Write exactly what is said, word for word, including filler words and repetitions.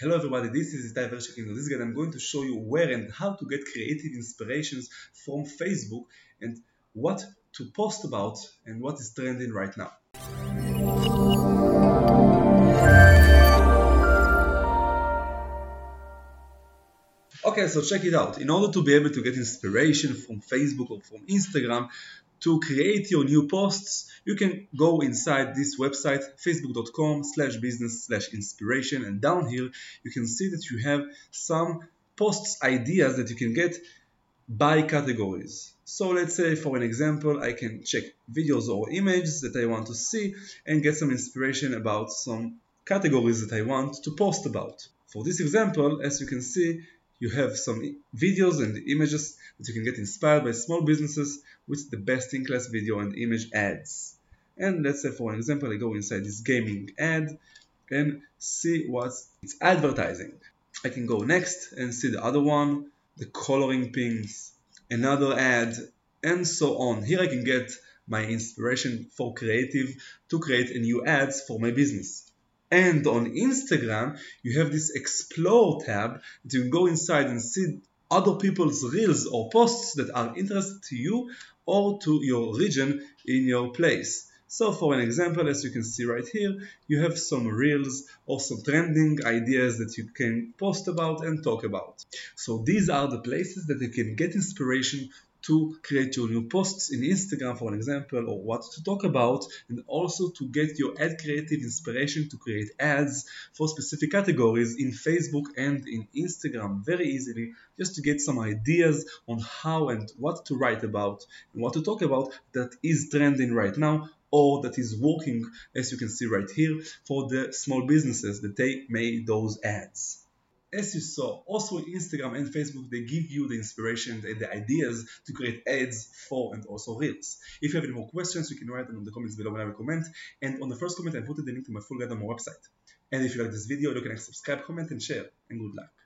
Hello everybody, this is Itay Verchik. In this video I'm going to show you where and how to get creative inspirations from Facebook and what to post about and what is trending right now. Okay, so check it out. In order to be able to get inspiration from Facebook or from Instagram to create your new posts, you can go inside this website, facebook.com slash business slash inspiration. And down here, you can see that you have some posts ideas that you can get by categories. So let's say, for an example, I can check videos or images that I want to see and get some inspiration about some categories that I want to post about. For this example, as you can see, you have some videos and images that you can get inspired by small businesses with the best-in-class video and image ads. And let's say, for an example, I go inside this gaming ad and see what it's advertising. I can go next and see the other one, the coloring pins, another ad, and so on. Here I can get my inspiration for creative to create a new ads for my business. And on Instagram, you have this Explore tab that you can go inside and see other people's reels or posts that are interesting to you or to your region in your place. So for an example, as you can see right here, you have some reels or some trending ideas that you can post about and talk about. So these are the places that you can get inspiration to create your new posts in Instagram, for an example, or what to talk about, and also to get your ad creative inspiration to create ads for specific categories in Facebook and in Instagram very easily, just to get some ideas on how and what to write about and what to talk about that is trending right now or that is working, as you can see right here, for the small businesses that they made those ads. As you saw, also Instagram and Facebook, they give you the inspiration and the ideas to create ads for and also reels. If you have any more questions, you can write them in the comments below when I will comment. And on the first comment, I put the link to my full guide on my website. And if you like this video, you can subscribe, comment, and share. And good luck.